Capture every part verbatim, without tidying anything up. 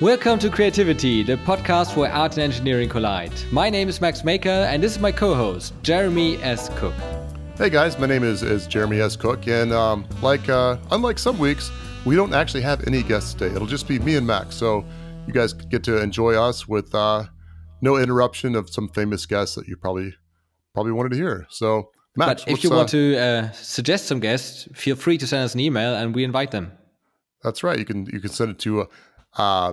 Welcome to Creativity, the podcast where art and engineering collide. My name is Max Maker and this is my co-host, Jeremy S. Cook. Hey guys, my name is, is Jeremy S. Cook, and um, like uh, unlike some weeks, we don't actually have any guests today. It'll just be me and Max, so you guys get to enjoy us with uh, no interruption of some famous guests that you probably probably wanted to hear. So, Max, but if you uh, want to uh, suggest some guests, feel free to send us an email and we invite them. That's right. You can you can send it to. Uh, Uh,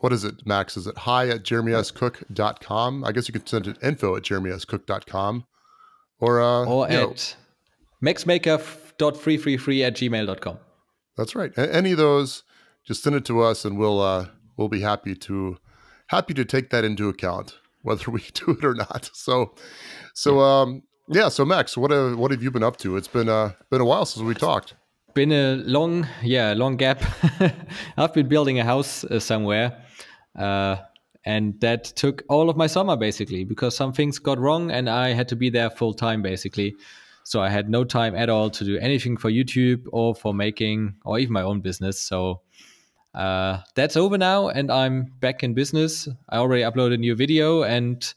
what is it, Max? Is it hi at jeremy s cook dot com? I guess you could send it info at jeremy s cook dot com or, uh, or you at max maker dot three three three at gmail dot com. That's right. A- any of those, just send it to us and we'll, uh, we'll be happy to, happy to take that into account, whether we do it or not. So, so, um, yeah. So Max, what, uh, what have you been up to? It's been, uh, been a while since we talked. Been a long, yeah, long gap. I've been building a house uh, somewhere, uh, and that took all of my summer basically because some things got wrong and I had to be there full time basically. So I had no time at all to do anything for YouTube or for making or even my own business. So uh, that's over now, and I'm back in business. I already uploaded a new video and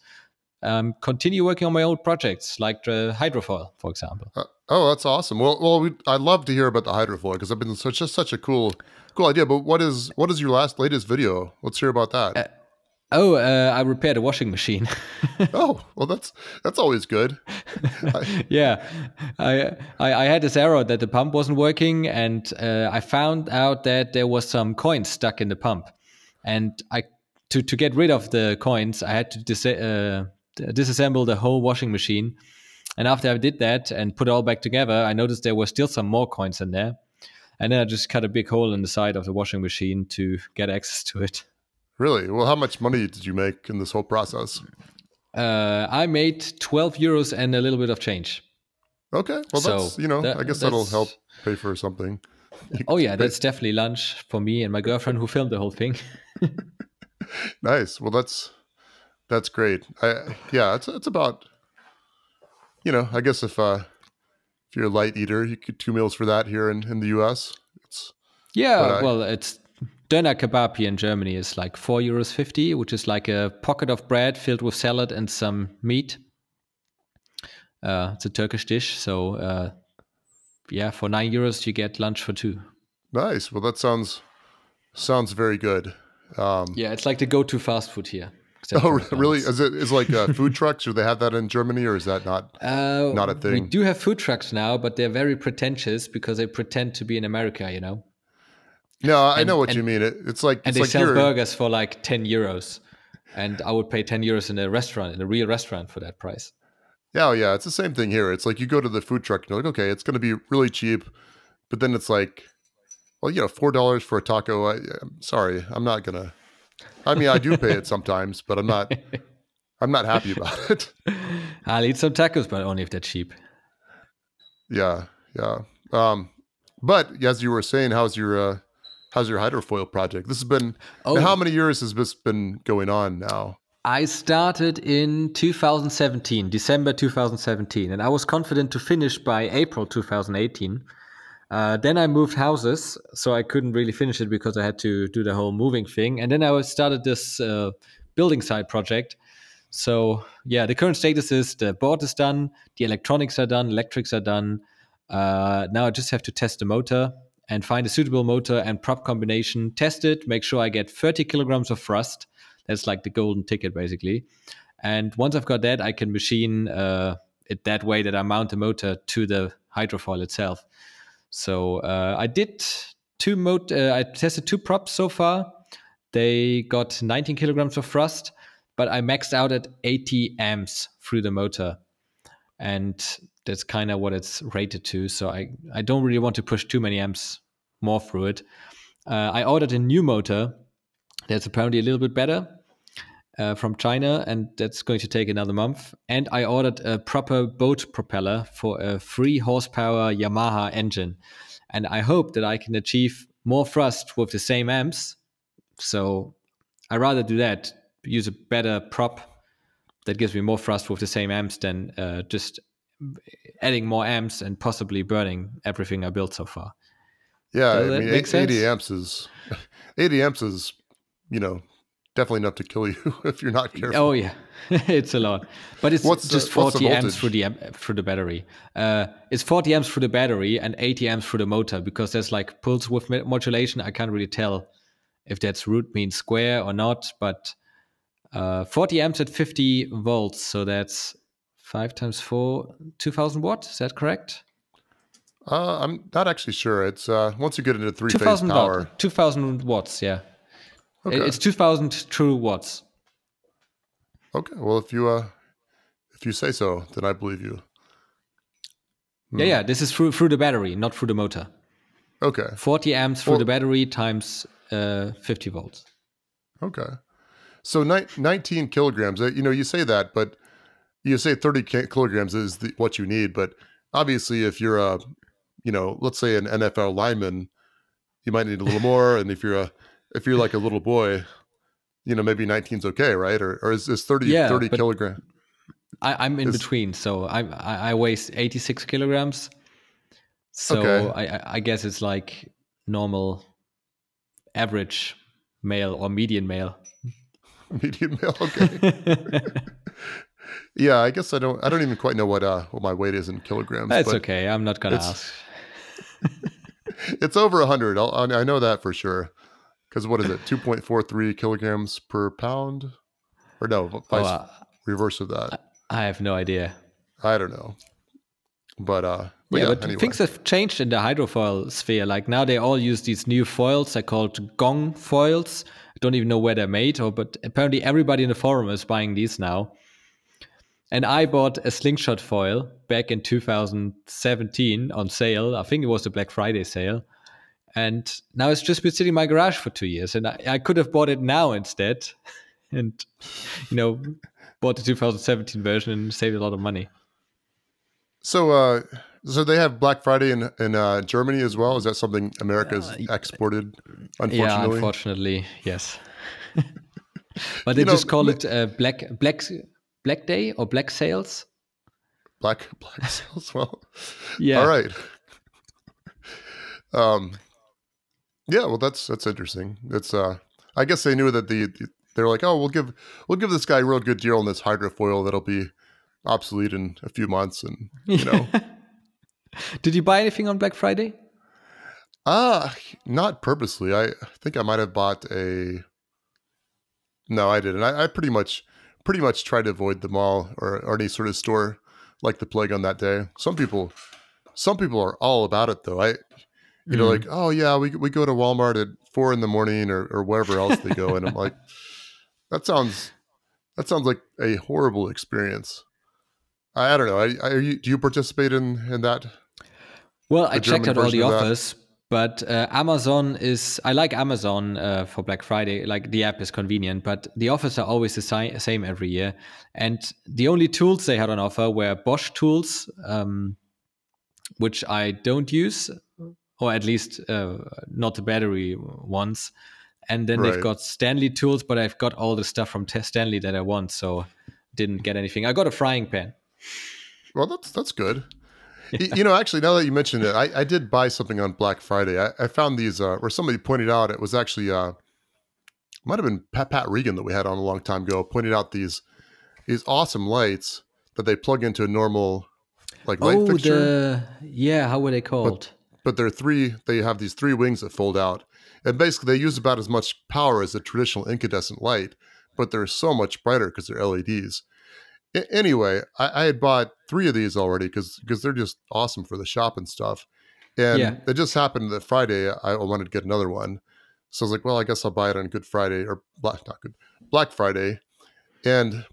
um, continue working on my old projects like the hydrofoil, for example. Uh- Oh, that's awesome. Well, well, we, I'd love to hear about the hydrofoil because I've been such just such a cool, cool idea. But what is what is your last latest video? Let's hear about that. Uh, oh, uh, I repaired a washing machine. Oh, well, that's that's always good. I, yeah, I, I I had this error that the pump wasn't working, and uh, I found out that there was some coins stuck in the pump, and I to to get rid of the coins, I had to dis- uh, disassemble the whole washing machine. And after I did that and put it all back together, I noticed there were still some more coins in there. And then I just cut a big hole in the side of the washing machine to get access to it. Really? Well, how much money did you make in this whole process? Uh, I made twelve euros and a little bit of change. Okay. Well, so that's, you know, that, I guess that'll help pay for something. Oh yeah, that's definitely lunch for me and my girlfriend who filmed the whole thing. Nice. Well, that's, that's great. I, yeah, it's, it's about... You know, I guess if uh, if you're a light eater, you could two meals for that here in, in the U S. It's, yeah, I, well, it's Döner kebab here in Germany is like four euros fifty, which is like a pocket of bread filled with salad and some meat. Uh, it's a Turkish dish, so uh, yeah, for nine euros you get lunch for two. Nice. Well, that sounds sounds very good. Um, yeah, it's like the go-to fast food here. Oh, really? Is it is like uh, food trucks? Do they have that in Germany, or is that not uh, not a thing? We do have food trucks now, but they're very pretentious because they pretend to be in America. You know? No, I and, know what and, you mean. It, it's like and it's they like sell here. burgers for like ten euros, and I would pay ten euros in a restaurant, in a real restaurant, for that price. Yeah, yeah, it's the same thing here. It's like you go to the food truck, and you're like, okay, it's going to be really cheap, but then it's like, well, you know, four dollars for a taco. I, I'm sorry, I'm not gonna. I mean, I do pay it sometimes, but I'm not. I'm not happy about it. I'll eat some tacos, but only if they're cheap. Yeah, yeah. Um, but as you were saying, how's your uh, how's your hydrofoil project? This has been oh. how many years has this been going on now? I started in two thousand seventeen, December two thousand seventeen, and I was confident to finish by April two thousand eighteen. Uh, then I moved houses, so I couldn't really finish it because I had to do the whole moving thing. And then I started this uh, building side project. So yeah, the current status is the board is done, the electronics are done, electrics are done. Uh, now I just have to test the motor and find a suitable motor and prop combination, test it, make sure I get thirty kilograms of thrust. That's like the golden ticket basically. And once I've got that, I can machine uh, it that way that I mount the motor to the hydrofoil itself. So uh, I did two mot- uh, I tested two props so far. They got nineteen kilograms of thrust, but I maxed out at eighty amps through the motor. And that's kind of what it's rated to. So I, I don't really want to push too many amps more through it. Uh, I ordered a new motor that's apparently a little bit better uh, from China, and that's going to take another month. And I ordered a proper boat propeller for a three horsepower Yamaha engine. And I hope that I can achieve more thrust with the same amps. So I rather do that, use a better prop that gives me more thrust with the same amps than uh, just adding more amps and possibly burning everything I built so far. Yeah, so I mean, eighty amps is eighty amps is you know, definitely enough to kill you if you're not careful. Oh yeah, it's a lot. But it's what's just the, forty amps through the through the battery. Uh, it's forty amps through the battery and eighty amps through the motor, because there's like pulse width modulation. I can't really tell if that's root mean square or not, but uh, forty amps at fifty volts. So that's five times four, two thousand watts. Is that correct? Uh, I'm not actually sure. It's uh, once you get into three phase power, watt, two thousand watts. Yeah, okay. It's two thousand true watts. Okay. Well, if you uh, if you say so, then I believe you. Hmm. Yeah, yeah. This is through through the battery, not through the motor. Okay. forty amps through well, the battery times uh, fifty volts. Okay. So ni- nineteen kilograms. You know, you say that, but you say thirty kilograms is the, what you need, but obviously, if you're a you know, let's say an N F L lineman, you might need a little more. And if you're a, if you're like a little boy, you know, maybe nineteen's okay, right? Or or is, is thirty yeah, thirty kilograms? I'm in is, between, so I I weigh eighty-six kilograms. So okay. I I guess it's like normal, average male or median male. Median male, okay. Yeah, I guess I don't. I don't even quite know what uh, what my weight is in kilograms. That's okay. I'm not gonna it's, ask. It's over a hundred. I know that for sure. Because what is it? Two point four three kilograms per pound, or no? Oh, uh, reverse of that. I have no idea. I don't know. But uh, but yeah, yeah but anyway. Things have changed in the hydrofoil sphere. Like now, they all use these new foils. They're called Gong foils. I don't even know where they're made, or but apparently everybody in the forum is buying these now. And I bought a Slingshot foil back in two thousand seventeen on sale. I think it was the Black Friday sale. And now it's just been sitting in my garage for two years. And I, I could have bought it now instead and, you know, bought the two thousand seventeen version and saved a lot of money. So uh, so they have Black Friday in, in uh, Germany as well? Is that something America's uh, exported, unfortunately? Yeah, unfortunately, yes. But they you know, just call it uh, Black Black... Black Day or Black Sales? Black Black Sales. Well, yeah. All right. Um, yeah. Well, that's that's interesting. It's uh, I guess they knew that the, the they're like, oh, we'll give we'll give this guy a real good deal on this hydrofoil that'll be obsolete in a few months, and you know. Did you buy anything on Black Friday? Ah, uh, not purposely. I think I might have bought a. No, I didn't. I, I pretty much. Pretty much try to avoid the mall or, or any sort of store like the plague on that day. Some people, some people are all about it though. I, you mm. know, like, oh yeah, we we go to Walmart at four in the morning or, or wherever else they go, and I'm like, that sounds that sounds like a horrible experience. I, I don't know. I, I you, do you participate in in that? Well, I checked out all the offers. But uh, Amazon is, I like Amazon uh, for Black Friday, like the app is convenient, but the offers are always the si- same every year. And the only tools they had on offer were Bosch tools, um, which I don't use, or at least uh, not the battery ones. And then right. They've got Stanley tools, but I've got all the stuff from Stanley that I want, so didn't get anything. I got a frying pan. Well, that's that's good. Yeah. You know, actually, now that you mentioned it, I, I did buy something on Black Friday. I, I found these, uh, or somebody pointed out, it was actually, uh, might have been Pat, Pat Regan that we had on a long time ago, pointed out these these awesome lights that they plug into a normal like light oh, fixture. The, yeah, how were they called? But, but they're three, they have these three wings that fold out. And basically, they use about as much power as a traditional incandescent light, but they're so much brighter because they're L E Ds. Anyway, I, I had bought three of these already because because they're just awesome for the shop and stuff. And yeah. It just happened that Friday I wanted to get another one. So I was like, well, I guess I'll buy it on Good Friday or Black, not Good, Black Friday. And,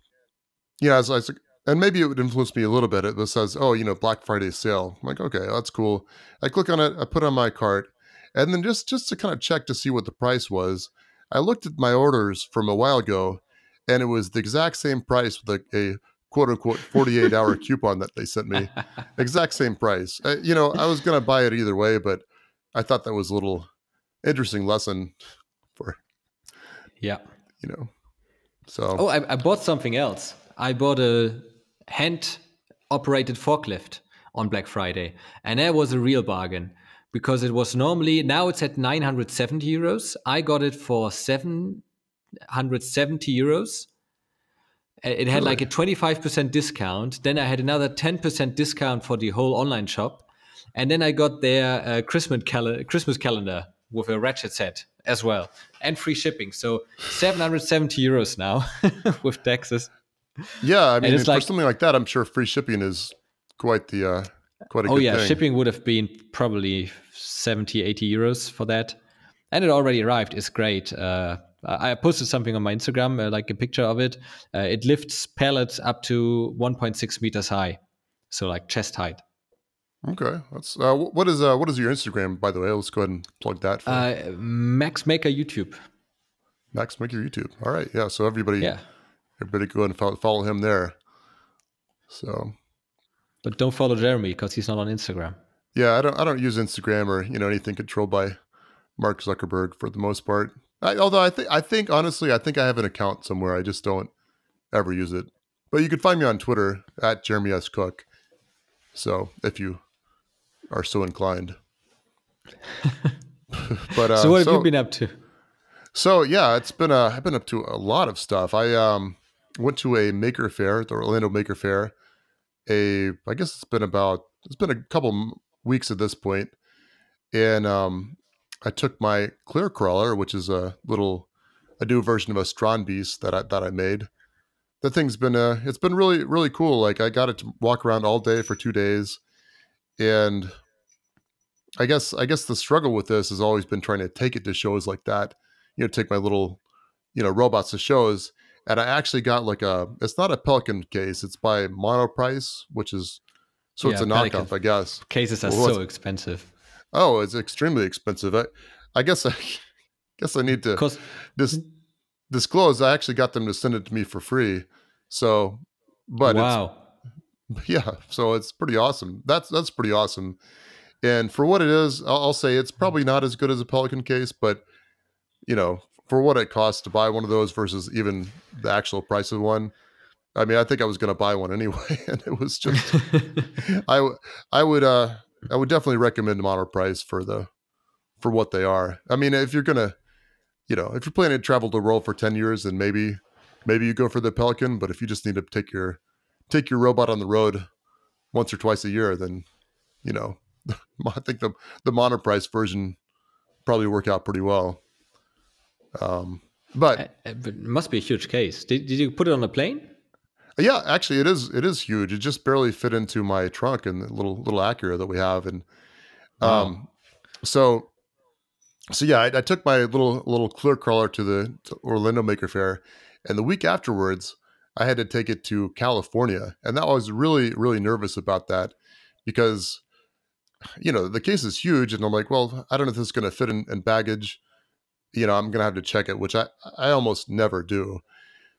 you know, I was, I was like, and maybe it would influence me a little bit. It says, oh, you know, Black Friday sale. I'm like, okay, well, that's cool. I click on it. I put it on my cart. And then just, just to kind of check to see what the price was, I looked at my orders from a while ago. And it was the exact same price with a, a quote-unquote forty-eight hour coupon that they sent me. Exact same price. I, you know, I was going to buy it either way, but I thought that was a little interesting lesson for, yeah, you know. So. Oh, I, I bought something else. I bought a hand-operated forklift on Black Friday. And that was a real bargain because it was normally, now it's at nine hundred seventy euros. I got it for seven one hundred seventy euros. It had like a twenty-five percent discount. Then I had another ten percent discount for the whole online shop. And then I got their uh, Christmas, cal- Christmas calendar with a ratchet set as well and free shipping. So seven hundred seventy euros now with taxes. Yeah, I mean, it's for like, something like that, I'm sure free shipping is quite the uh, quite a oh good yeah, thing. Oh yeah, shipping would have been probably seventy, eighty euros for that. And it already arrived. It's great. Uh, I posted something on my Instagram, uh, like a picture of it. Uh, it lifts pallets up to one point six meters high, so like chest height. Okay, that's uh, what is uh, what is your Instagram, by the way? Let's go ahead and plug that. For uh, Max Maker YouTube. Max Maker YouTube. All right, yeah. So everybody, yeah. everybody, go and follow, follow him there. So, but don't follow Jeremy because he's not on Instagram. Yeah, I don't. I don't use Instagram or you know anything controlled by Mark Zuckerberg for the most part. I, although I think I think honestly, I think I have an account somewhere. I just don't ever use it. But you can find me on Twitter at Jeremy S. Cook. So if you are so inclined. but uh, so what have so, you been up to? So yeah, it's been uh, I've been up to a lot of stuff. I um, went to a maker fair, the Orlando Maker Faire. A I guess it's been about it's been a couple weeks at this point, and um. I took my Clear Crawler, which is a little, a new version of a Strand Beast that I that I made. That thing's been uh it's been really really cool. Like I got it to walk around all day for two days, and I guess I guess the struggle with this has always been trying to take it to shows like that. You know, take my little, you know, robots to shows, and I actually got like a. It's not a Pelican case. It's by Monoprice, which is so yeah, it's a Pelican knockoff, I guess. Cases are well, so expensive. Oh, it's extremely expensive. I, I guess I, guess I need to dis, disclose. I actually got them to send it to me for free. So, but wow, it's, yeah. So it's pretty awesome. That's that's pretty awesome. And for what it is, I'll, I'll say it's probably not as good as a Pelican case, but you know, for what it costs to buy one of those versus even the actual price of one. I mean, I think I was going to buy one anyway, and it was just I I would. Uh, I would definitely recommend Monoprice for the for what they are. I mean, if you're gonna, you know, if you're planning to travel the world for ten years, then maybe maybe you go for the Pelican. But if you just need to take your take your robot on the road once or twice a year, then you know, I think the the Monoprice version probably work out pretty well. Um, but it must be a huge case. Did did you put it on a plane? Yeah, actually, it is. It is huge. It just barely fit into my trunk and the little little Acura that we have, and um, oh. so so yeah, I, I took my little little Clear Crawler to the to Orlando Maker Faire, and the week afterwards, I had to take it to California, and that I was really really nervous about that because you know the case is huge, and I'm like, well, I don't know if this is going to fit in, in baggage. You know, I'm going to have to check it, which I I almost never do.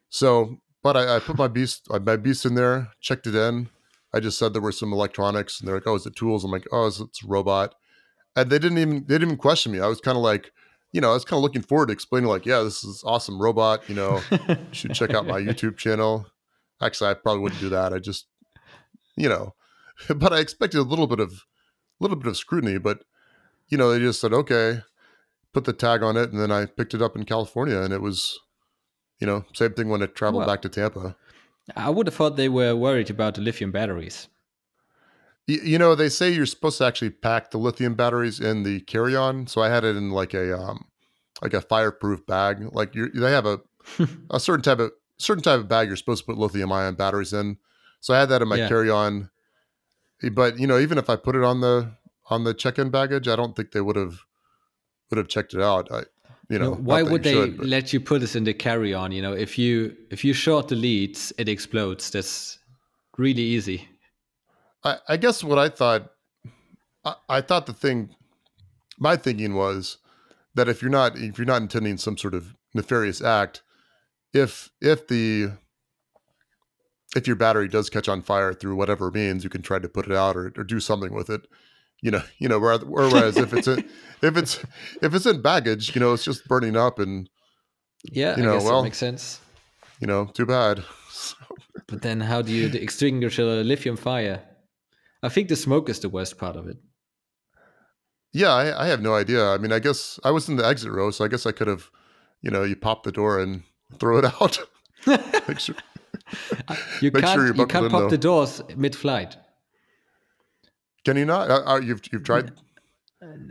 So. But I, I put my beast, my beast in there, checked it in. I just said there were some electronics, and they're like, "Oh, is it tools?" I'm like, "Oh, it's, it's a robot." And they didn't even they didn't even question me. I was kind of like, you know, I was kind of looking forward to explaining, like, "Yeah, this is awesome robot. You know, you should check out my YouTube channel." Actually, I probably wouldn't do that. I just, you know, but I expected a little bit of a little bit of scrutiny. But you know, they just said, "Okay," put the tag on it, and then I picked it up in California, and it was. You know, same thing when I traveled well, back to Tampa. I would have thought they were worried about the lithium batteries. You, you know, they say you're supposed to actually pack the lithium batteries in the carry-on. So I had it in like a um, like a fireproof bag. Like you, they have a a certain type of certain type of bag you're supposed to put lithium-ion batteries in. So I had that in my yeah. carry-on. But you know, even if I put it on the on the check-in baggage, I don't think they would have would have checked it out. I, You know, no, why would they should, let you put this in the carry-on? You know, if you if you short the leads, it explodes. That's really easy. I, I guess what I thought, I, I thought the thing, my thinking was that if you're not if you're not intending some sort of nefarious act, if if the if your battery does catch on fire through whatever means, you can try to put it out or, or do something with it. You know, you know, whereas, whereas if it's in, if it's if it's in baggage, you know, it's just burning up, and yeah, you know, I guess well, that makes sense. You know, too bad. But then, how do you extinguish a lithium fire? I think the smoke is the worst part of it. Yeah, I, I have no idea. I mean, I guess I was in the exit row, so I guess I could have you know, you pop the door and throw it out. Make sure, you make can't, sure you're you can't in, pop though. the doors mid-flight. Can you not? Uh, you've you've tried?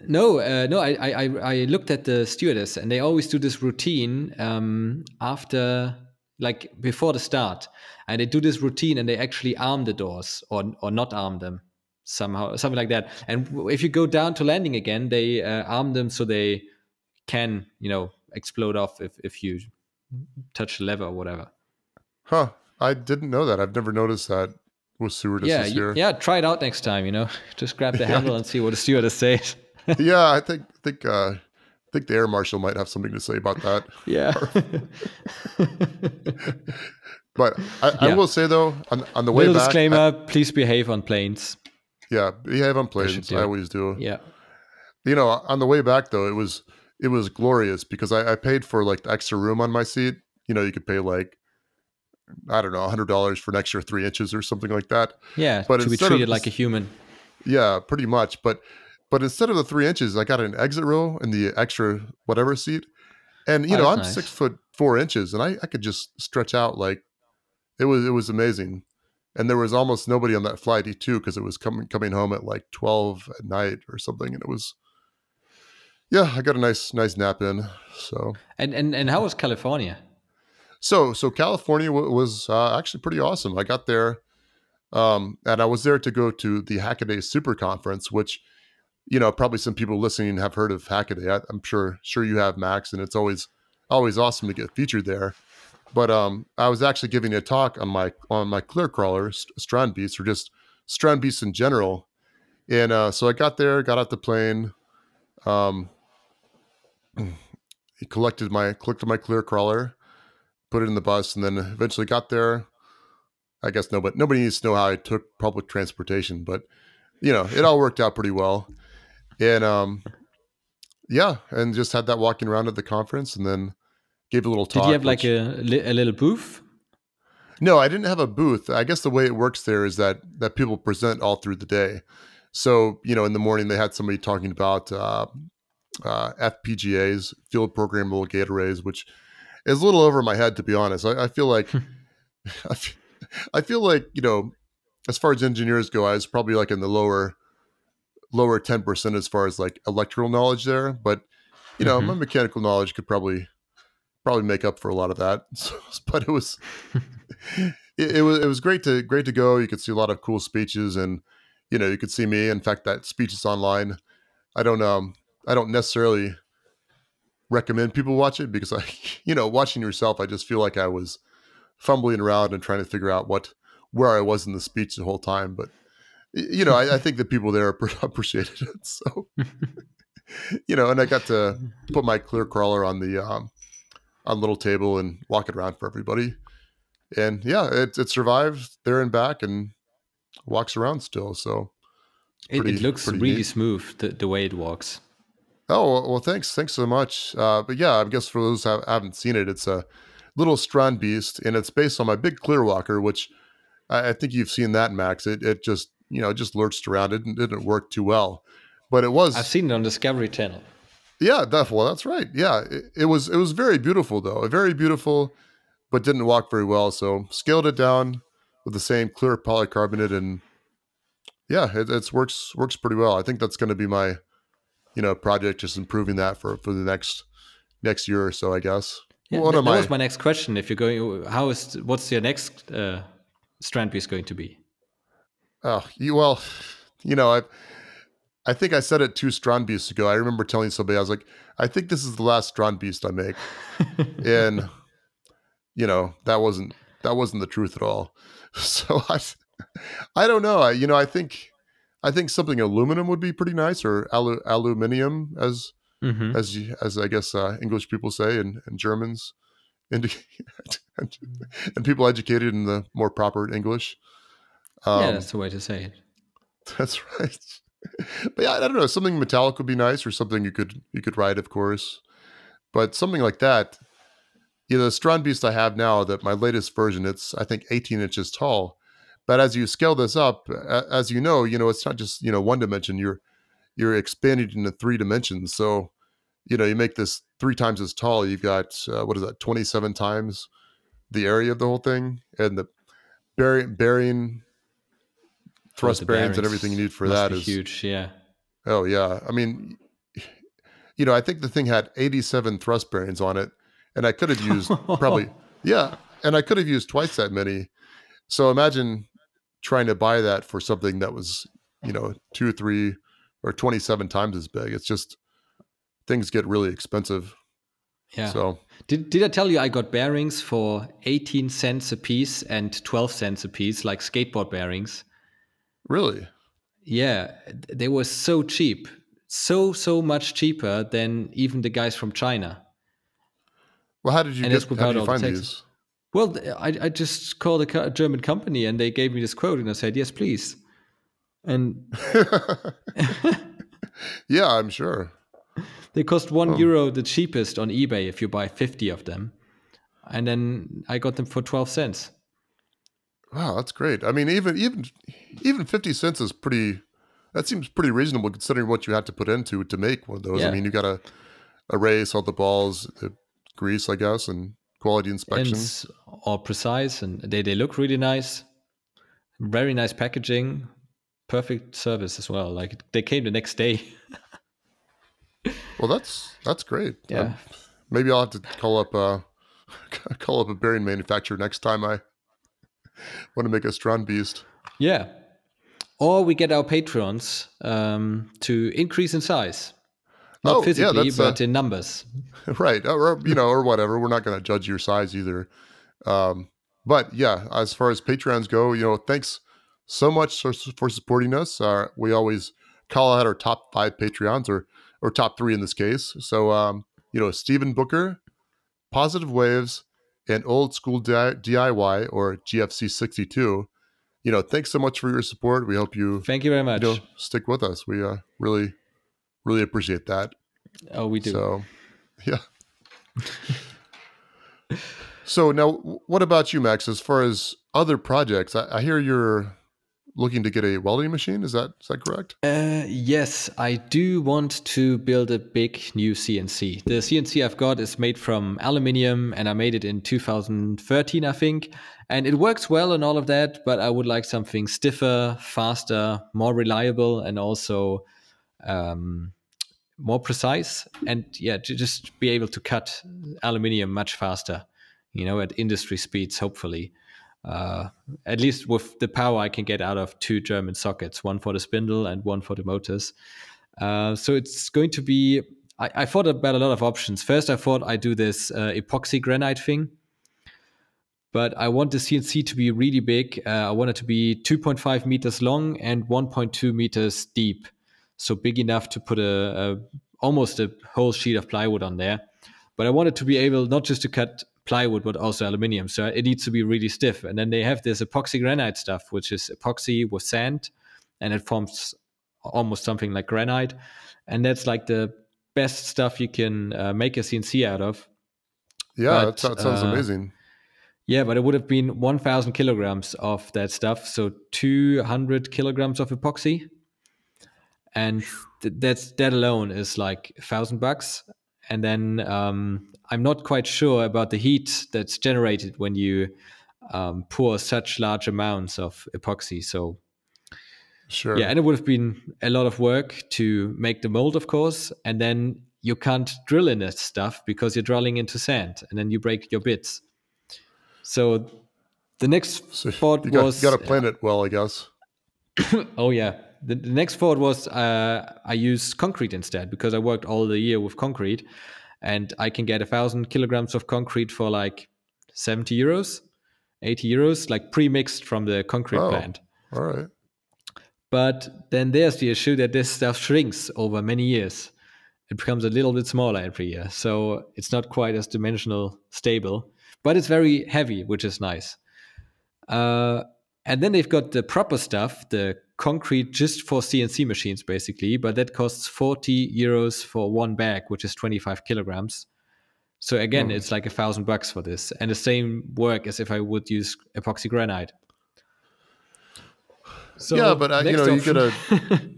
No, uh, no. I, I I looked at the stewardess, and they always do this routine um, after, like before the start, and they do this routine, and they actually arm the doors or or not arm them somehow, something like that. And if you go down to landing again, they uh, arm them so they can, you know, explode off if if you touch the lever or whatever. Huh. I didn't know that. I've never noticed that with stewardesses yeah, here. Yeah, try it out next time, you know. Just grab the yeah. handle and see what the stewardess says. yeah, I think think uh, I think the air marshal might have something to say about that. Yeah. But I, yeah. I will say, though, on, on the way Little back... disclaimer, I, please behave on planes. Yeah, behave on planes. I, I always do. Yeah. You know, on the way back, though, it was... It was glorious because I, I paid for like the extra room on my seat. You know, you could pay like, I don't know, one hundred dollars for an extra three inches or something like that. Yeah, but to be treated of, like a human. Yeah, pretty much. But but instead of the three inches, I got an exit row and the extra whatever seat. And, you oh, know, I'm nice. six foot four inches and I, I could just stretch out like, it was it was amazing. And there was almost nobody on that flight too because it was coming coming home at like twelve at night or something. And it was... Yeah, I got a nice nice nap in. So and and, and how was California? So so California w- was uh, actually pretty awesome. I got there, um, and I was there to go to the Hackaday Super Conference, which, you know, probably some people listening have heard of Hackaday. I, I'm sure sure you have, Max, and it's always always awesome to get featured there. But um, I was actually giving a talk on my on my Clear Crawler, St- Strand Beast, or just Strand Beast in general. And uh, so I got there, got off the plane. Um, He collected my collected my Clear Crawler, put it in the bus, and then eventually got there. I guess no, but nobody needs to know how I took public transportation, but you know, it all worked out pretty well. And um, yeah, and just had that walking around at the conference, and then gave a little talk. Did you have which, like a, a little booth? No, I didn't have a booth. I guess the way it works there is that that people present all through the day. So you know, in the morning they had somebody talking about. Uh, Uh, F P G As, field programmable gate arrays, which is a little over my head, to be honest. I, I feel like, I, feel, I feel like, you know, as far as engineers go, I was probably like in the lower, lower ten percent as far as like electrical knowledge there. But, you know, mm-hmm. my mechanical knowledge could probably, probably make up for a lot of that. So, but it was, it, it was, it was great to, great to go. You could see a lot of cool speeches and, you know, you could see me. In fact, that speech is online. I don't um I don't necessarily recommend people watch it because I, you know, watching yourself, I just feel like I was fumbling around and trying to figure out what, where I was in the speech the whole time. But, you know, I, I think the people there appreciated it. So, you know, and I got to put my Clear Crawler on the, um, on little table and walk it around for everybody. And yeah, it, it survived there and back and walks around still. So pretty, it, it looks really neat. smooth the, the way it walks. Oh, well, thanks. Thanks so much. Uh, but yeah, I guess for those who haven't seen it, it's a little Strand Beast, and it's based on my big Clear Walker, which I, I think you've seen that, Max. It it just, you know, just lurched around. It didn't, didn't work too well, but it was... I've seen it on Discovery Channel. Yeah, that, well, that's right. Yeah, it, it was it was very beautiful, though. Very beautiful, but didn't walk very well. So scaled it down with the same clear polycarbonate, and yeah, it it's works works pretty well. I think that's going to be my... you know, project, just improving that for, for the next next year or so, I guess. Yeah, what that, am that I? was my next question. If you're going, how is what's your next uh, Strand Piece going to be? Oh, you, well, you know, I I think I said it two Strand Beasts ago. I remember telling somebody, I was like, I think this is the last Strand Beast I make, and you know, that wasn't that wasn't the truth at all. So I I don't know. I, you know, I think. I think something aluminum would be pretty nice, or alu- aluminium, as mm-hmm. as as I guess uh, English people say, and, and Germans, and, and people educated in the more proper English. Um, yeah, that's the way to say it. That's right. But yeah, I don't know. Something metallic would be nice, or something you could you could ride, of course. But something like that. You know, the Strand Beast I have now, that my latest version, it's I think eighteen inches tall. But as you scale this up, as you know, you know, it's not just, you know, one dimension, you're, you're expanding into three dimensions. So, you know, you make this three times as tall, you've got, uh, what is that, twenty-seven times the area of the whole thing, and the bearing, bearing thrust oh, bearings, bearings and everything you need for that is huge. Yeah. Oh yeah. I mean, you know, I think the thing had eighty-seven thrust bearings on it, and I could have used probably, yeah. And I could have used twice that many. So imagine trying to buy that for something that was, you know, two or three or twenty-seven times as big. It's just, things get really expensive. Yeah. So did did I tell you I got bearings for eighteen cents a piece and twelve cents a piece, like skateboard bearings? Really? Yeah. They were so cheap. So, so much cheaper than even the guys from China. Well, how did you, get, how did you find the these? Well, I, I just called a, co- a German company, and they gave me this quote, and I said, yes, please. And yeah, I'm sure. They cost one oh. euro the cheapest on eBay if you buy fifty of them. And then I got them for twelve cents. Wow, that's great. I mean, even even even fifty cents is pretty, that seems pretty reasonable considering what you had to put into to make one of those. Yeah. I mean, you got to erase all the balls, the grease, I guess, and quality inspections. And all precise, and they, they look really nice. Very nice packaging. Perfect service as well. Like, they came the next day. Well, that's that's great. Yeah, uh, maybe I'll have to call up uh, call up a bearing manufacturer next time I want to make a Strand Beast. Yeah, or we get our patrons um, to increase in size, not oh, physically, yeah, but uh, in numbers. Right, or you know, or whatever. We're not going to judge your size either. Um, but yeah, as far as Patreons go, you know, thanks so much for, for supporting us. Uh, we always call out our top five Patreons, or. Or top three in this case. So, um, you know, Stephen Booker, Positive Waves, and Old School D I Y, or G F C sixty-two. You know, thanks so much for your support. We hope you thank you very much. You know, stick with us. We uh, really, really appreciate that. Oh, we do. So, yeah. So now, what about you, Max? As far as other projects, I, I hear you're looking to get a welding machine. Is that is that correct? Uh, yes, I do want to build a big new C N C. The C N C I've got is made from aluminium, and I made it in two thousand thirteen, I think. And it works well and all of that, but I would like something stiffer, faster, more reliable, and also um, more precise. And yeah, to just be able to cut aluminium much faster, you know, at industry speeds, hopefully. Uh, at least with the power I can get out of two German sockets, one for the spindle and one for the motors. Uh, so it's going to be, I, I thought about a lot of options. First, I thought I'd do this uh, epoxy granite thing, but I want the C N C to be really big. Uh, I want it to be two point five meters long and one point two meters deep. So big enough to put a, a almost a whole sheet of plywood on there. But I wanted to be able not just to cut plywood, but also aluminium. So it needs to be really stiff. And then they have this epoxy granite stuff, which is epoxy with sand, and it forms almost something like granite. And that's like the best stuff you can uh, make a C N C out of. Yeah, but, that sounds uh, amazing. Yeah, but it would have been one thousand kilograms of that stuff. So two hundred kilograms of epoxy. And th- that's, that alone is like a thousand bucks. And then um, I'm not quite sure about the heat that's generated when you um, pour such large amounts of epoxy. So, sure. Yeah, and it would have been a lot of work to make the mold, of course. And then you can't drill in that stuff because you're drilling into sand, and then you break your bits. So the next so thought you got, was... You got to plan it well, I guess. Oh, yeah. The next thought was uh, I use concrete instead, because I worked all the year with concrete, and I can get a thousand kilograms of concrete for like seventy euros, eighty euros, like pre-mixed from the concrete oh, plant. All right. But then there's the issue that this stuff shrinks over many years. It becomes a little bit smaller every year. So it's not quite as dimensional stable, but it's very heavy, which is nice. Uh, and then they've got the proper stuff, the concrete just for C N C machines, basically, but that costs forty euros for one bag, which is twenty-five kilograms. So again, mm. it's like a thousand bucks for this, and the same work as if I would use epoxy granite. So yeah, but I, you know, option. you get a.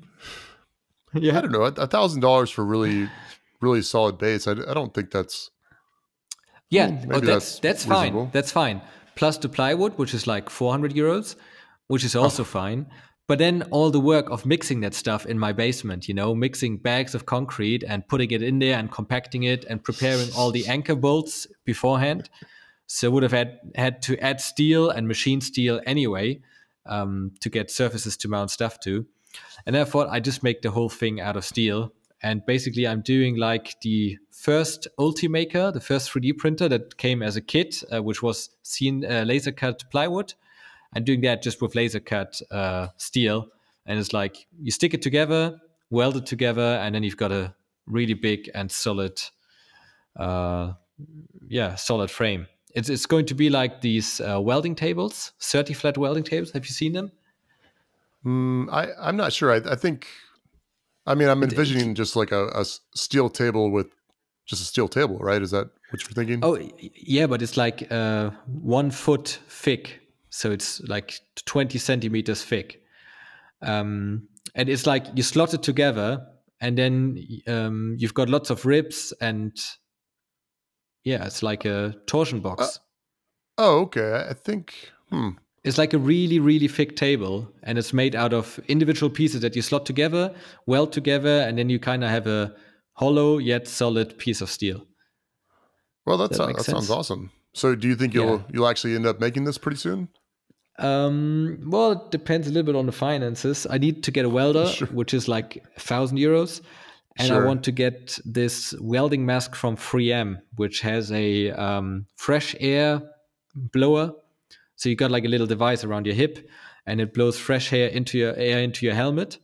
Yeah, I don't know, a thousand dollars for really really solid base. I, I don't think that's. Yeah, oh, that's that's, that's fine. That's fine. Plus the plywood, which is like four hundred euros, which is also oh. fine. But then all the work of mixing that stuff in my basement, you know, mixing bags of concrete and putting it in there and compacting it and preparing all the anchor bolts beforehand. So would have had, had to add steel and machine steel anyway um, to get surfaces to mount stuff to. And I thought I just make the whole thing out of steel. And basically I'm doing like the first Ultimaker, the first three D printer that came as a kit, uh, which was seen uh, laser cut plywood. And doing that just with laser cut uh, steel. And it's like you stick it together, weld it together, and then you've got a really big and solid, uh, yeah, solid frame. It's it's going to be like these uh, welding tables, thirty flat welding tables. Have you seen them? Mm, I, I'm not sure. I, I think, I mean, I'm envisioning just like a, a steel table with just a steel table, right? Is that what you're thinking? Oh, yeah, but it's like uh, one foot thick. So it's like twenty centimeters thick. Um, and it's like you slot it together and then um, you've got lots of ribs and yeah, it's like a torsion box. Uh, oh, okay. I think, hmm. It's like a really, really thick table and it's made out of individual pieces that you slot together, weld together, and then you kind of have a hollow yet solid piece of steel. Well, that's, that, that sounds awesome. So do you think you'll yeah. you'll actually end up making this pretty soon? Um, well, it depends a little bit on the finances. I need to get a welder, sure. which is like one thousand euros. And sure. I want to get this welding mask from three M, which has a um, fresh air blower. So you got like a little device around your hip, and it blows fresh air into your air into your helmet.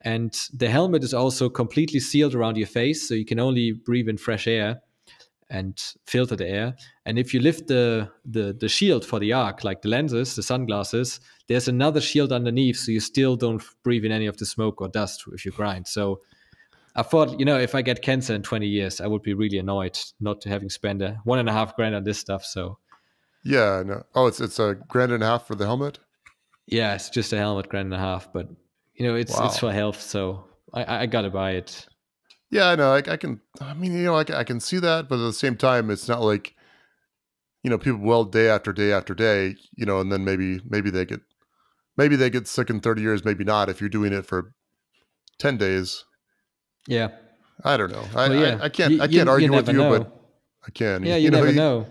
And the helmet is also completely sealed around your face, so you can only breathe in fresh air and filter the air. And if you lift the, the the shield for the arc, like the lenses, the sunglasses, there's another shield underneath, so you still don't breathe in any of the smoke or dust if you grind. So I thought, you know, if I get cancer in twenty years, I would be really annoyed not having spent a one and a half grand on this stuff. So yeah, no. Oh, it's it's a grand and a half for the helmet? Yeah, it's just a helmet, grand and a half. But, you know, it's wow. it's for health, so I, I got to buy it. Yeah, I know. I, I can. I mean, you know, I, I can see that, but at the same time, it's not like, you know, people weld day after day after day, you know, and then maybe maybe they get maybe they get sick in thirty years, maybe not. If you're doing it for ten days, yeah, I don't know. I well, yeah. I, I can't you, I can't you, argue you with you, know. But I can. Yeah, you, you know, never you, know.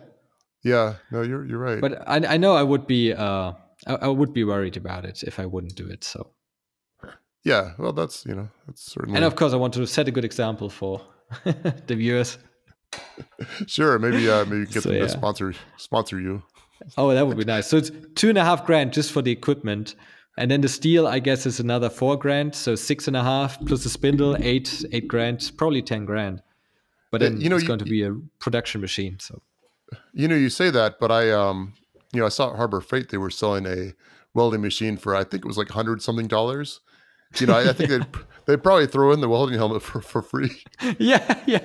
Yeah, no, you're you're right. But I I know I would be uh I, I would be worried about it if I wouldn't do it. So. Yeah, well, that's, you know, that's certainly... And of course, I want to set a good example for the viewers. Sure, maybe uh, maybe get so, them yeah. to sponsor, sponsor you. Oh, that would be nice. So it's two and a half grand just for the equipment. And then the steel, I guess, is another four grand. So six and a half plus the spindle, eight, eight grand, probably ten grand. But then yeah, you know, it's you, going to be a production machine. So, you know, you say that, but I, um, you know, I saw at Harbor Freight, they were selling a welding machine for, I think it was like one hundred something dollars. You know, I, I think yeah. they'd, they'd probably throw in the welding helmet for, for free. Yeah, yeah.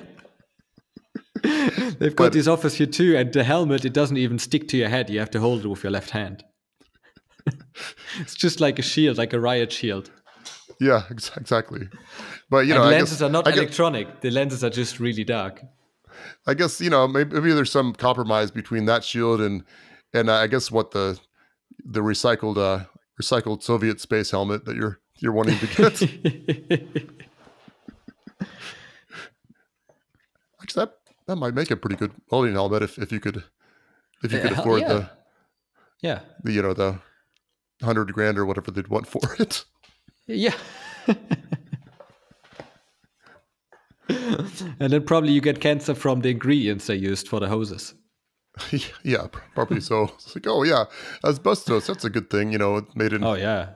They've got but, this office here too, and the helmet, it doesn't even stick to your head. You have to hold it with your left hand. It's just like a shield, like a riot shield. Yeah, ex- exactly. But, you know, the lenses guess, are not guess, electronic. The lenses are just really dark. I guess, you know, maybe, maybe there's some compromise between that shield and, and uh, I guess what the the recycled uh, recycled Soviet space helmet that you're... you're wanting to get. Actually, that, that might make a pretty good welding helmet if, if you could, if you yeah, could afford yeah. the, yeah, the, you know, the hundred grand or whatever they'd want for it. Yeah. And then probably you get cancer from the ingredients they used for the hoses. Yeah, probably so. It's like, oh yeah, asbestos. That's a good thing, you know. It made in. Oh yeah.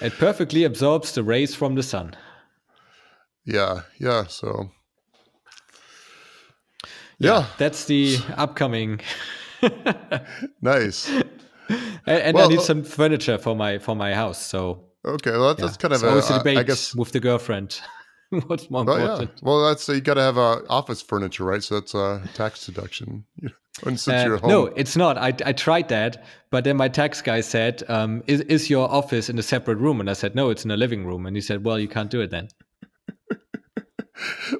It perfectly absorbs the rays from the sun. Yeah, yeah, so. Yeah. yeah that's the upcoming. Nice. And, and well, I need uh, some furniture for my for my house, so. Okay, well, that's yeah. kind of it's a, a debate, I guess, with the girlfriend. What's more well, important? Yeah. Well, that's uh, you got to have uh, office furniture, right? So that's a uh, tax deduction. And since uh, you're home. No, it's not. I, I tried that, but then my tax guy said, um, is, is your office in a separate room? And I said, no, it's in a living room. And he said, well, you can't do it then.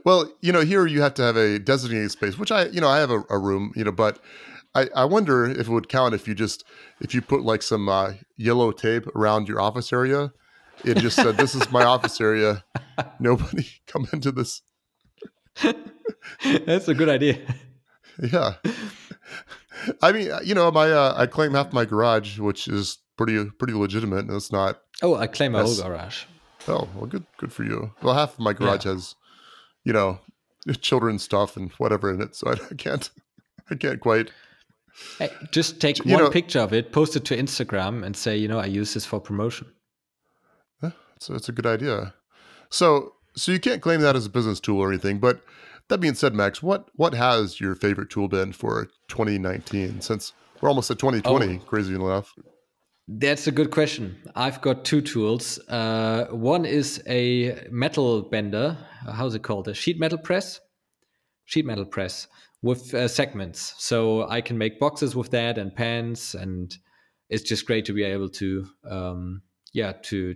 Well, you know, here you have to have a designated space, which I, you know, I have a, a room, you know, but I, I wonder if it would count if you just, if you put like some uh, yellow tape around your office area. It just said, this is my office area. Nobody come into this. That's a good idea. Yeah. I mean, you know, my uh, I claim half my garage, which is pretty pretty legitimate. And it's not. Oh, I claim my whole garage. Oh, well, good good for you. Well, half of my garage yeah. has, you know, children's stuff and whatever in it. So I, I can't, I can't quite. Hey, just take you one know, picture of it, post it to Instagram and say, you know, I use this for promotion. That's, that's a good idea. So so you can't claim that as a business tool or anything, but that being said, Max, what what has your favorite tool been for twenty nineteen? Since we're almost at twenty twenty, oh, crazy enough. That's a good question. I've got two tools. Uh, one is a metal bender. How's it called? A sheet metal press. Sheet metal press with uh, segments. So I can make boxes with that and pans, and it's just great to be able to, um, yeah, to.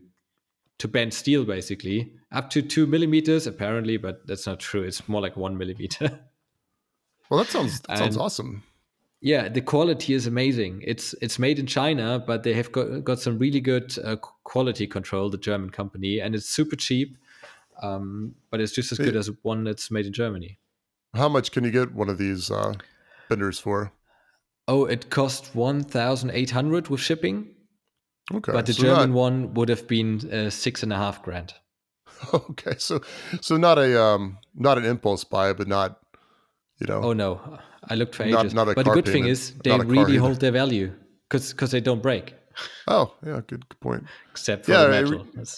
to bend steel, basically, up to two millimeters, apparently, but that's not true. It's more like one millimeter. Well, that sounds that sounds awesome. Yeah, the quality is amazing. It's it's made in China, but they have got, got some really good uh, quality control, the German company, and it's super cheap, um, but it's just as good as one that's made in Germany. How much can you get one of these uh, benders for? Oh, it cost one thousand eight hundred dollars with shipping. Okay, but the so German not, one would have been uh, six and a half grand. Okay, so so not a um, not an impulse buy, but not you know. Oh no, I looked for ages. Not, not but the good payment. thing is they really hold their value because because they don't break. Oh yeah, good, good point. Except for yeah, the metal. It,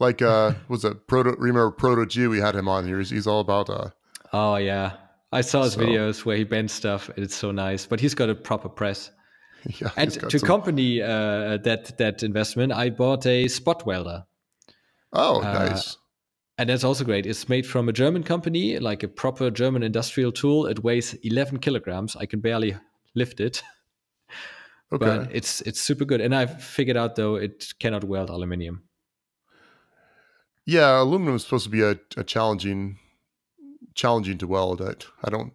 like uh, was it Proto? Remember Proto G? We had him on here. He's, he's all about. Uh, oh yeah, I saw his so. videos where he bends stuff. It's so nice, but he's got a proper press. Yeah, and to some. accompany uh, that that investment, I bought a spot welder. Oh, uh, nice! And that's also great. It's made from a German company, like a proper German industrial tool. It weighs eleven kilograms. I can barely lift it, okay. But it's it's super good. And I figured out though it cannot weld aluminium. Yeah, aluminum is supposed to be a, a challenging challenging to weld. I, I don't.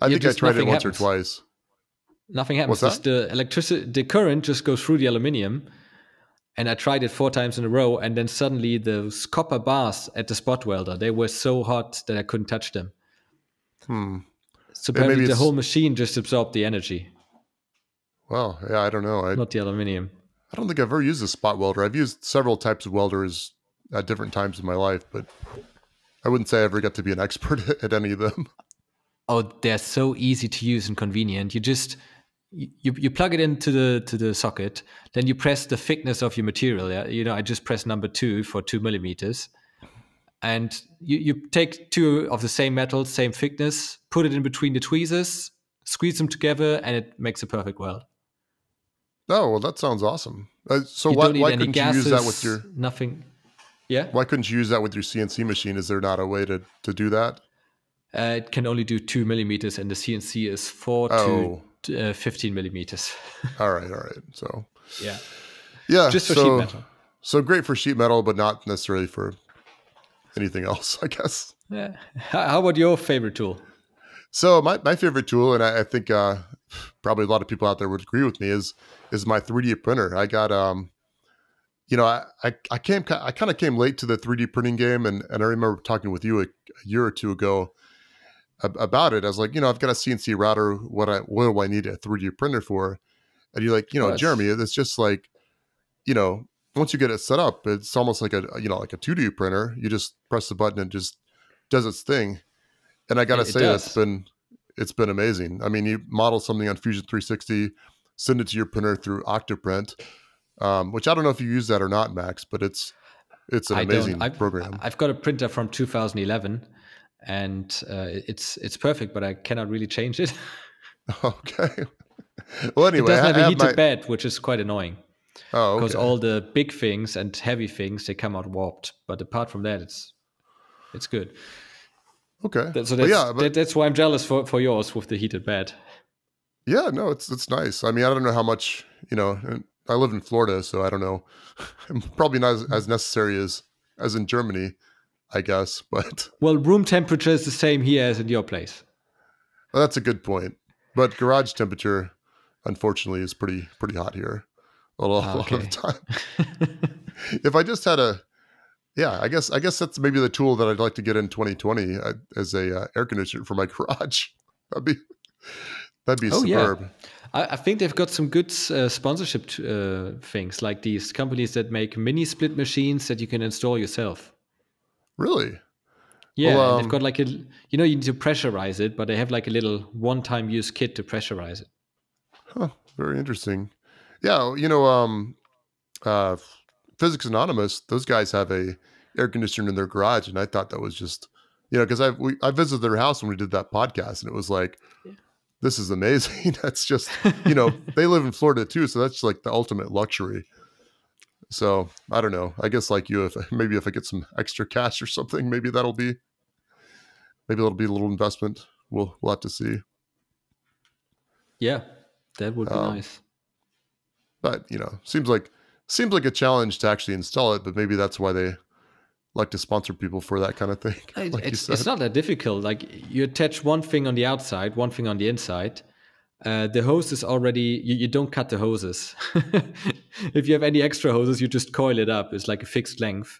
I think I tried it once happens. or twice. Nothing happens. What's that? The electricity, the current just goes through the aluminium, and I tried it four times in a row. And then suddenly, those copper bars at the spot welder, they were so hot that I couldn't touch them. Hmm. So yeah, apparently, the whole machine just absorbed the energy. Wow. Yeah, I don't know. I, Not the aluminium. I don't think I've ever used a spot welder. I've used several types of welders at different times in my life, but I wouldn't say I ever got to be an expert at any of them. Oh, they're so easy to use and convenient. You just You you plug it into the to the socket, then you press the thickness of your material. Yeah? You know, I just press number two for two millimeters, and you, you take two of the same metal, same thickness, put it in between the tweezers, squeeze them together, and it makes a perfect weld. Oh well, that sounds awesome. Uh, so you why why couldn't gases, you use that with your nothing? Yeah. Why couldn't you use that with your C N C machine? Is there not a way to to do that? Uh, it can only do two millimeters, and the C N C is four oh. to. Uh, fifteen millimeters. all right, all right. So yeah, yeah. Just for so, sheet metal. So great for sheet metal, but not necessarily for anything else, I guess. Yeah. How about your favorite tool? So my, my favorite tool, and I, I think uh, probably a lot of people out there would agree with me, is is my three D printer. I got um, you know, I I, I came I kind of came late to the three D printing game, and and I remember talking with you a, a year or two ago about it. I was like, you know, I've got a C N C router. What I what do I need a three D printer for? And you're like, you know, yes. Jeremy, it's just like, you know, once you get it set up, it's almost like a you know like a two D printer. You just press the button and just does its thing. And I gotta it, say, it it's been it's been amazing. I mean, you model something on Fusion three sixty, send it to your printer through Octoprint, um, which I don't know if you use that or not, Max, but it's it's an I amazing I've, program. I've got a printer from two thousand eleven. And uh, it's it's perfect, but I cannot really change it. Okay. Well, anyway, it doesn't have I a have heated my... bed, which is quite annoying. Oh, okay. Because all the big things and heavy things, they come out warped. But apart from that, it's it's good. Okay. That, so that's, well, yeah, but... that, that's why I'm jealous for, for yours with the heated bed. Yeah, no, it's it's nice. I mean, I don't know how much, you know, I live in Florida, so I don't know. Probably not as, as necessary as, as in Germany. I guess. But well, room temperature is the same here as in your place. Well, that's a good point. But garage temperature, unfortunately, is pretty pretty hot here a lot, ah, okay. a lot of the time. If I just had a, yeah, I guess I guess that's maybe the tool that I'd like to get in twenty twenty uh, as a uh, air conditioner for my garage. That'd be that'd be oh, superb. Yeah. I, I think they've got some good uh, sponsorship t- uh, things like these companies that make mini split machines that you can install yourself. Really? Yeah, well, um, they've got like a, you know, you need to pressurize it, but they have like a little one-time use kit to pressurize it. Huh, very interesting. Yeah, you know, um, uh, Physics Anonymous, those guys have a air conditioner in their garage, and I thought that was just, you know, because I we, I visited their house when we did that podcast, and it was like, yeah. This is amazing. That's just, you know, they live in Florida too, so that's like the ultimate luxury. So I don't know. I guess like you, if maybe if I get some extra cash or something, maybe that'll be, maybe that'll be a little investment. We'll we'll have to see. Yeah, that would be um, nice. But you know, seems like seems like a challenge to actually install it. But maybe that's why they like to sponsor people for that kind of thing. Like it's, it's not that difficult. Like you attach one thing on the outside, one thing on the inside. Uh, the hose is already, you, you don't cut the hoses. If you have any extra hoses, you just coil it up. It's like a fixed length.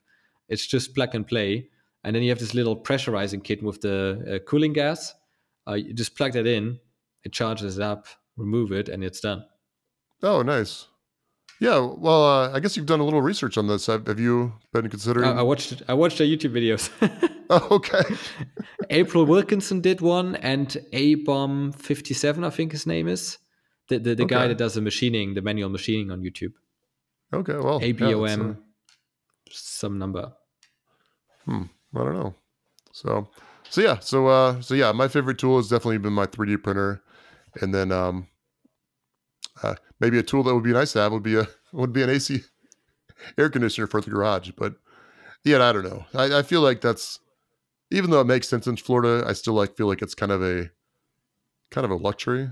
It's just plug and play. And then you have this little pressurizing kit with the uh, cooling gas. Uh, you just plug that in, it charges it up, remove it, and it's done. Oh, nice. Yeah, well, uh, I guess you've done a little research on this. Have, have you been considering? Uh, I watched I watched their YouTube videos. Oh, okay. April Wilkinson did one, and A B O M fifty-seven, I think his name is, the the, the okay. guy that does the machining, the manual machining on YouTube. Okay, well, A B O M, yeah, uh... some number. Hmm, I don't know. So, so yeah, so uh, so yeah, my favorite tool has definitely been my three D printer, and then um. Uh, maybe a tool that would be nice to have would be a would be an A C air conditioner for the garage, but yeah, I don't know. I, I feel like that's, even though it makes sense in Florida, I still like feel like it's kind of a kind of a luxury.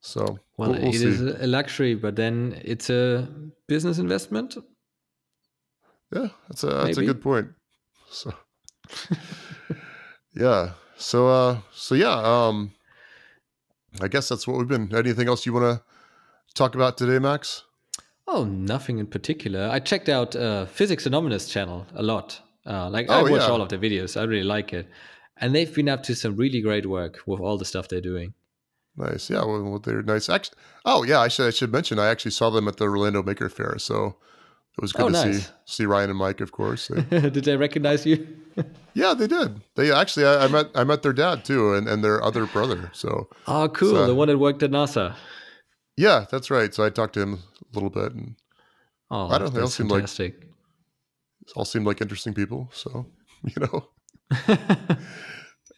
So well, we'll, we'll it see. Is a luxury, but then it's a business investment. Yeah, that's a that's maybe. A good point. So yeah, so uh, so yeah, um, I guess that's what we've been. Anything else you want to talk about today, Max? Oh, nothing in particular. I checked out uh, Physics Anonymous channel a lot. Uh, like oh, I watch yeah. all of their videos. I really like it, and they've been up to some really great work with all the stuff they're doing. Nice, yeah. Well, they're nice. Actually, oh yeah, I should I should mention I actually saw them at the Orlando Maker Faire, so it was good oh, to nice. see see Ryan and Mike, of course. They, did they recognize you? Yeah, they did. They actually I, I met I met their dad too, and, and their other brother. So oh, cool, so, the one that worked at NASA. Yeah, that's right. So I talked to him a little bit, and oh, I don't know. They all seemed fantastic. like all seemed like interesting people. So you know,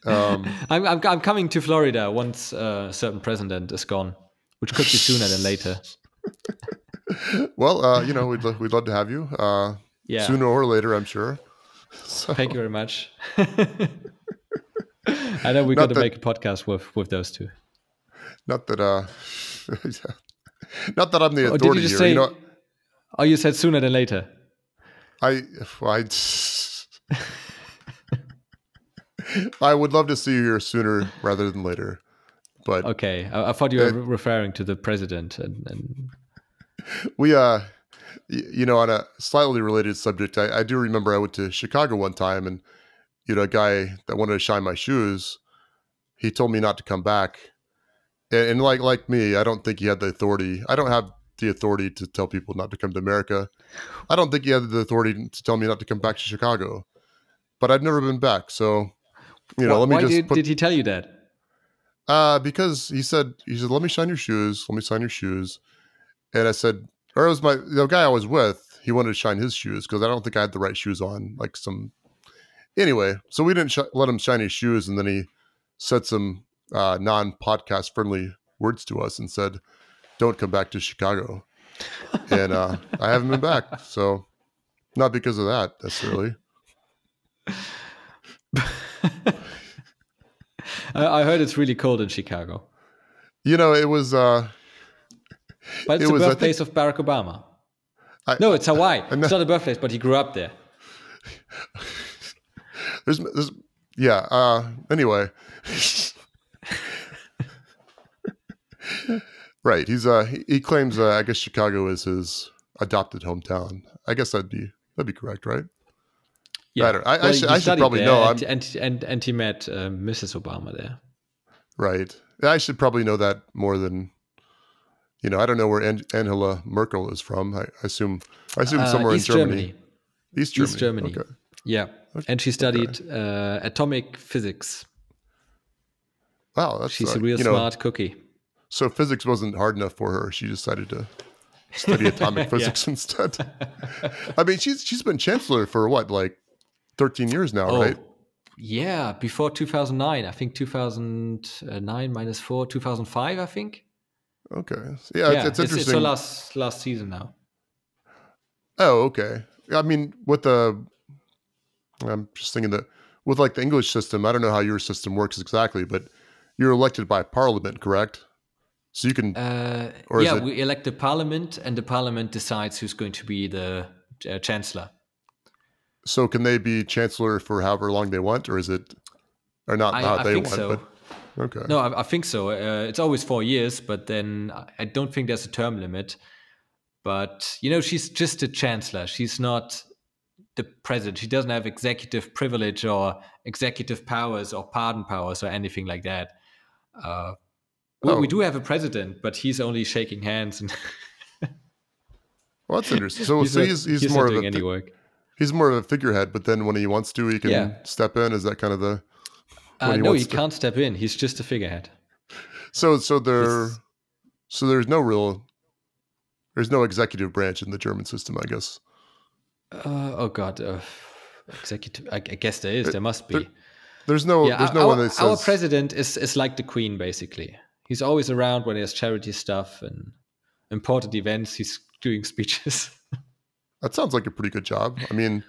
um, I'm, I'm I'm coming to Florida once uh, a certain president is gone, which could be sooner than later. Well, uh, you know, we'd lo- we'd love to have you. Uh, yeah, sooner or later, I'm sure. So. Thank you very much. I know we got to that- make a podcast with with those two. Not that, uh, not that I'm the authority oh, did you just here. Say, you know, oh, you said sooner than later. I, I, I would love to see you here sooner rather than later. But okay, I, I thought you were it, referring to the president. And, and we, uh, you know, on a slightly related subject, I, I do remember I went to Chicago one time, and you know, a guy that wanted to shine my shoes, he told me not to come back. And like like me, I don't think he had the authority. I don't have the authority to tell people not to come to America. I don't think he had the authority to tell me not to come back to Chicago. But I've never been back, so you know. Why, let me why just. Why did, put, did he tell you that? Uh, because he said he said let me shine your shoes. Let me shine your shoes. And I said, or it was my the guy I was with. He wanted to shine his shoes because I don't think I had the right shoes on. Like some. Anyway, so we didn't sh- let him shine his shoes, and then he said some. Uh, non-podcast friendly words to us and said, "Don't come back to Chicago." And uh, I haven't been back, so not because of that necessarily. I heard it's really cold in Chicago. You know, it was. Uh, but it's it the was, birthplace think, of Barack Obama. I, no, it's Hawaii. I, I, it's not a birthplace, but he grew up there. There's, there's yeah. Uh, anyway, right. He's uh, he, he claims uh, I guess Chicago is his adopted hometown. I guess that'd be that'd be correct, right? Yeah, I, don't, I, well, I should, I should probably know. And, and and and he met uh, Missus Obama there. Right. I should probably know that more than, you know. I don't know where An- Angela Merkel is from. I, I assume I assume uh, somewhere East in Germany. Germany. East Germany. East Germany. Okay. Yeah, okay. And she studied okay. uh, atomic physics. Wow, that's she's uh, a real smart know, cookie. So physics wasn't hard enough for her. She decided to study atomic physics instead. I mean, she's she's been chancellor for what, like thirteen years now, oh, right? Yeah, before two thousand nine, I think two thousand nine minus four, two thousand five, I think. Okay, yeah, yeah it's, it's interesting. It's the last last season now. Oh, okay. I mean, with the, I'm just thinking that with like the English system, I don't know how your system works exactly, but you're elected by parliament, correct? So you can, uh, or yeah, is it... we elect the parliament, and the parliament decides who's going to be the uh, chancellor. So can they be chancellor for however long they want, or is it, or not I, how I they think want? So. But, okay. No, I, I think so. Uh, it's always four years, but then I don't think there's a term limit. But you know, she's just a chancellor. She's not the president. She doesn't have executive privilege or executive powers or pardon powers or anything like that. Uh, well, oh. We do have a president, but he's only shaking hands. And well, that's interesting. So he's, so he's, he's, he's more of a. Any work. He's more of a figurehead, but then when he wants to, he can yeah. step in. Is that kind of the? Uh, he no, he to... can't step in. He's just a figurehead. So, so there, it's... so there's no real, there's no executive branch in the German system, I guess. Uh, oh God, uh, executive. I, I guess there is. There must be. There, there's no. Yeah, there's no our, one that says our president is is like the queen, basically. He's always around when there's charity stuff and important events. He's doing speeches. That sounds like a pretty good job. I mean,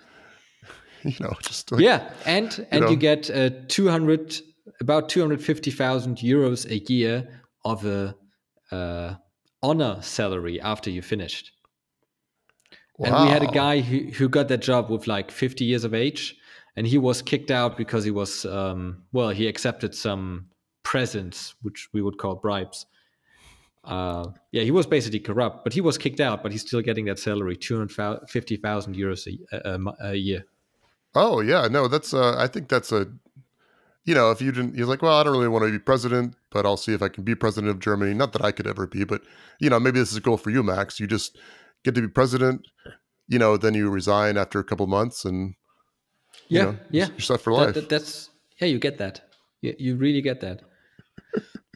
you know, just like, yeah, and you and know. you get uh, two hundred about two hundred fifty thousand euros a year of a uh, honor salary after you finished. Wow. And we had a guy who, who got that job with like fifty years of age, and he was kicked out because he was um, well, he accepted some presents, which we would call bribes. Uh, yeah, he was basically corrupt, but he was kicked out, but he's still getting that salary, two hundred fifty thousand euros a, a, a year. Oh, yeah. No, that's, uh, I think that's a, you know, if you didn't, you're like, well, I don't really want to be president, but I'll see if I can be president of Germany. Not that I could ever be, but, you know, maybe this is a goal for you, Max. You just get to be president, you know, then you resign after a couple months and, yeah, you know, yeah. you're set for life. That, that, that's, yeah, you get that. You, you really get that.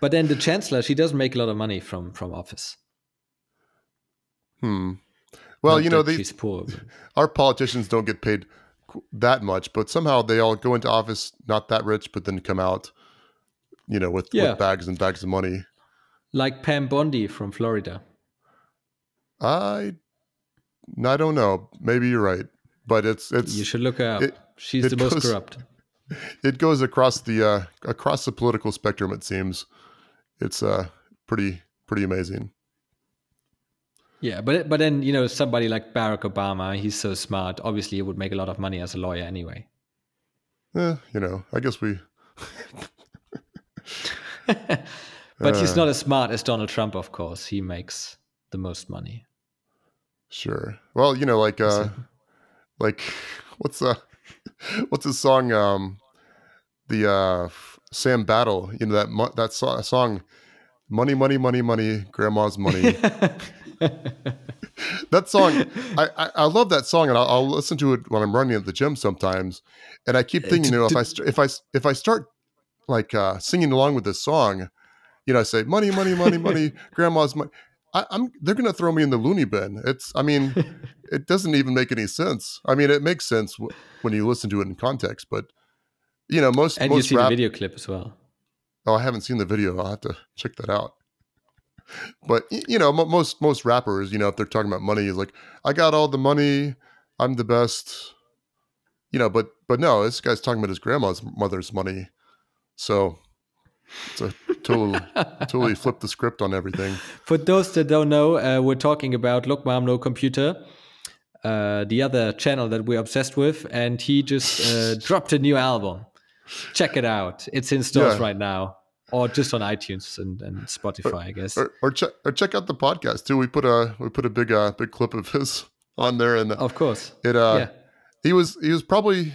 But then the chancellor, she doesn't make a lot of money from, from office. Hmm. Well, Not you know, they, poor, our politicians don't get paid that much, but somehow they all go into office not that rich, but then come out, you know, with, yeah. with bags and bags of money. Like Pam Bondi from Florida. I, I don't know. Maybe you're right, but it's it's. You should look her up. It, She's it the most goes, corrupt. It goes across the uh, across the political spectrum. It seems. It's uh, pretty pretty amazing. Yeah, but but then, you know, somebody like Barack Obama, he's so smart. Obviously, he would make a lot of money as a lawyer anyway. Yeah, you know, I guess we... but uh, he's not as smart as Donald Trump, of course. He makes the most money. Sure. Well, you know, like... Uh, like, what's uh, what's his song? Um, the... Uh, Sam Battle, you know, that mo- that so- song, Money, Money, Money, Money, Grandma's Money. That song, I, I, I love that song, and I'll, I'll listen to it when I'm running at the gym sometimes. And I keep thinking, you know, if I st- if I if I start like uh, singing along with this song, you know, I say Money, Money, Money, Money, Grandma's Money. I, I'm they're gonna throw me in the loony bin. It's, I mean, it doesn't even make any sense. I mean, it makes sense w- when you listen to it in context, but. You know, most and most you see rap- the video clip as well. Oh, I haven't seen the video. I'll have to check that out. But you know, m- most most rappers, you know, if they're talking about money, is like, I got all the money, I'm the best. You know, but but no, this guy's talking about his grandma's mother's money. So it's a totally totally flipped the script on everything. For those that don't know, uh, we're talking about Look Mom No Computer, uh, the other channel that we're obsessed with, and he just uh, dropped a new album. Check it out. It's in stores yeah. right now, or just on iTunes and, and Spotify, or, I guess. Or, or check or check out the podcast too. We put a we put a big uh, big clip of his on there, and of course, it. Uh, yeah. He was he was probably,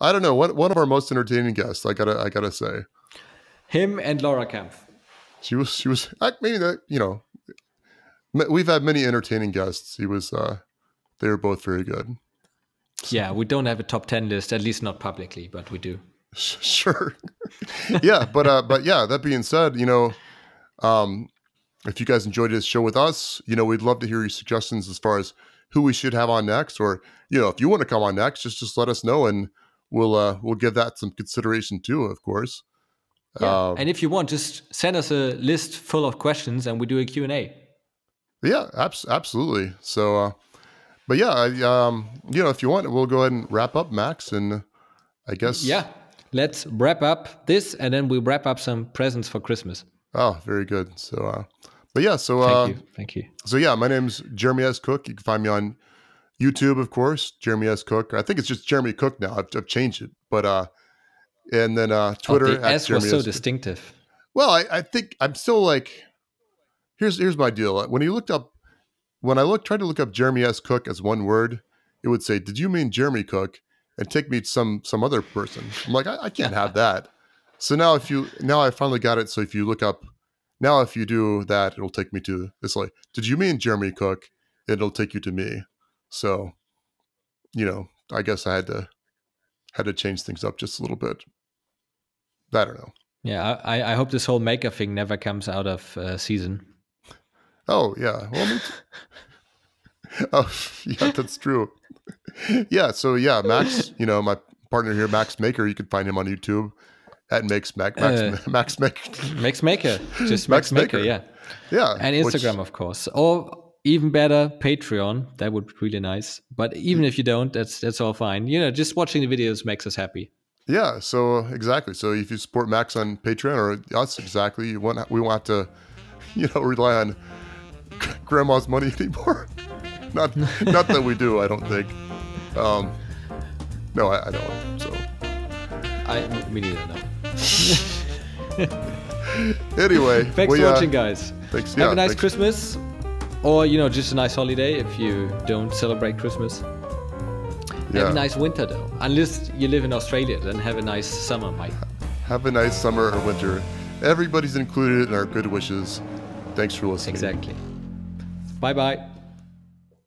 I don't know, one one of our most entertaining guests. I gotta I gotta say, him and Laura Kampf. She was she was maybe that you know. We've had many entertaining guests. He was, uh, they were both very good. So. Yeah, we don't have a top ten list, at least not publicly, but we do. Sure. yeah, but uh, but yeah. That being said, you know, um, if you guys enjoyed this show with us, you know, we'd love to hear your suggestions as far as who we should have on next, or you know, if you want to come on next, just just let us know, and we'll uh, we'll give that some consideration too, of course. Yeah. Um, and if you want, just send us a list full of questions, and we do a Q and A. Yeah, abs- absolutely. So, uh, but yeah, I, um, you know, if you want, we'll go ahead and wrap up, Max, and I guess. Yeah, let's wrap up this, and then we wrap up some presents for Christmas. Oh, very good. So, uh, but yeah, so. Thank uh, you. Thank you. So yeah, my name's Jeremy S. Cook. You can find me on YouTube, of course, Jeremy S. Cook. I think it's just Jeremy Cook now. I've, I've changed it, but uh, and then uh, Twitter. Oh, the at S Jeremy was so S. distinctive. Well, I, I think I'm still like. Here's here's my deal. When you looked up, when I looked tried to look up Jeremy S. Cook as one word, it would say, "Did you mean Jeremy Cook?" and take me to some some other person. I'm like, I, I can't have that. So now if you now I finally got it. So if you look up now, if you do that, it'll take me to it's like, "Did you mean Jeremy Cook?" It'll take you to me. So, you know, I guess I had to had to change things up just a little bit. I don't know. Yeah, I I hope this whole maker thing never comes out of uh, season. Oh yeah, well, me too. Oh yeah, that's true. Yeah, so yeah, Max, you know, my partner here, Max Maker. You can find him on YouTube at Max Mac, Max uh, Max Maker. Max Maker, just Max, Max Maker. Maker, yeah, yeah, and Instagram, which, of course, or even better, Patreon. That would be really nice. But even if you don't, that's that's all fine. You know, just watching the videos makes us happy. Yeah, so exactly. So if you support Max on Patreon or us, exactly, you won't we won't have to, you know, rely on grandma's money anymore. Not not that we do, I don't think. Um, no, I, I don't. So I me neither, no. Anyway. Thanks we, for watching, uh, guys. Thanks. Have yeah, a nice thanks. Christmas. Or, you know, just a nice holiday if you don't celebrate Christmas. Yeah. Have a nice winter though. Unless you live in Australia, then have a nice summer, Mike. Have a nice summer or winter. Everybody's included in our good wishes. Thanks for listening. Exactly. Bye-bye.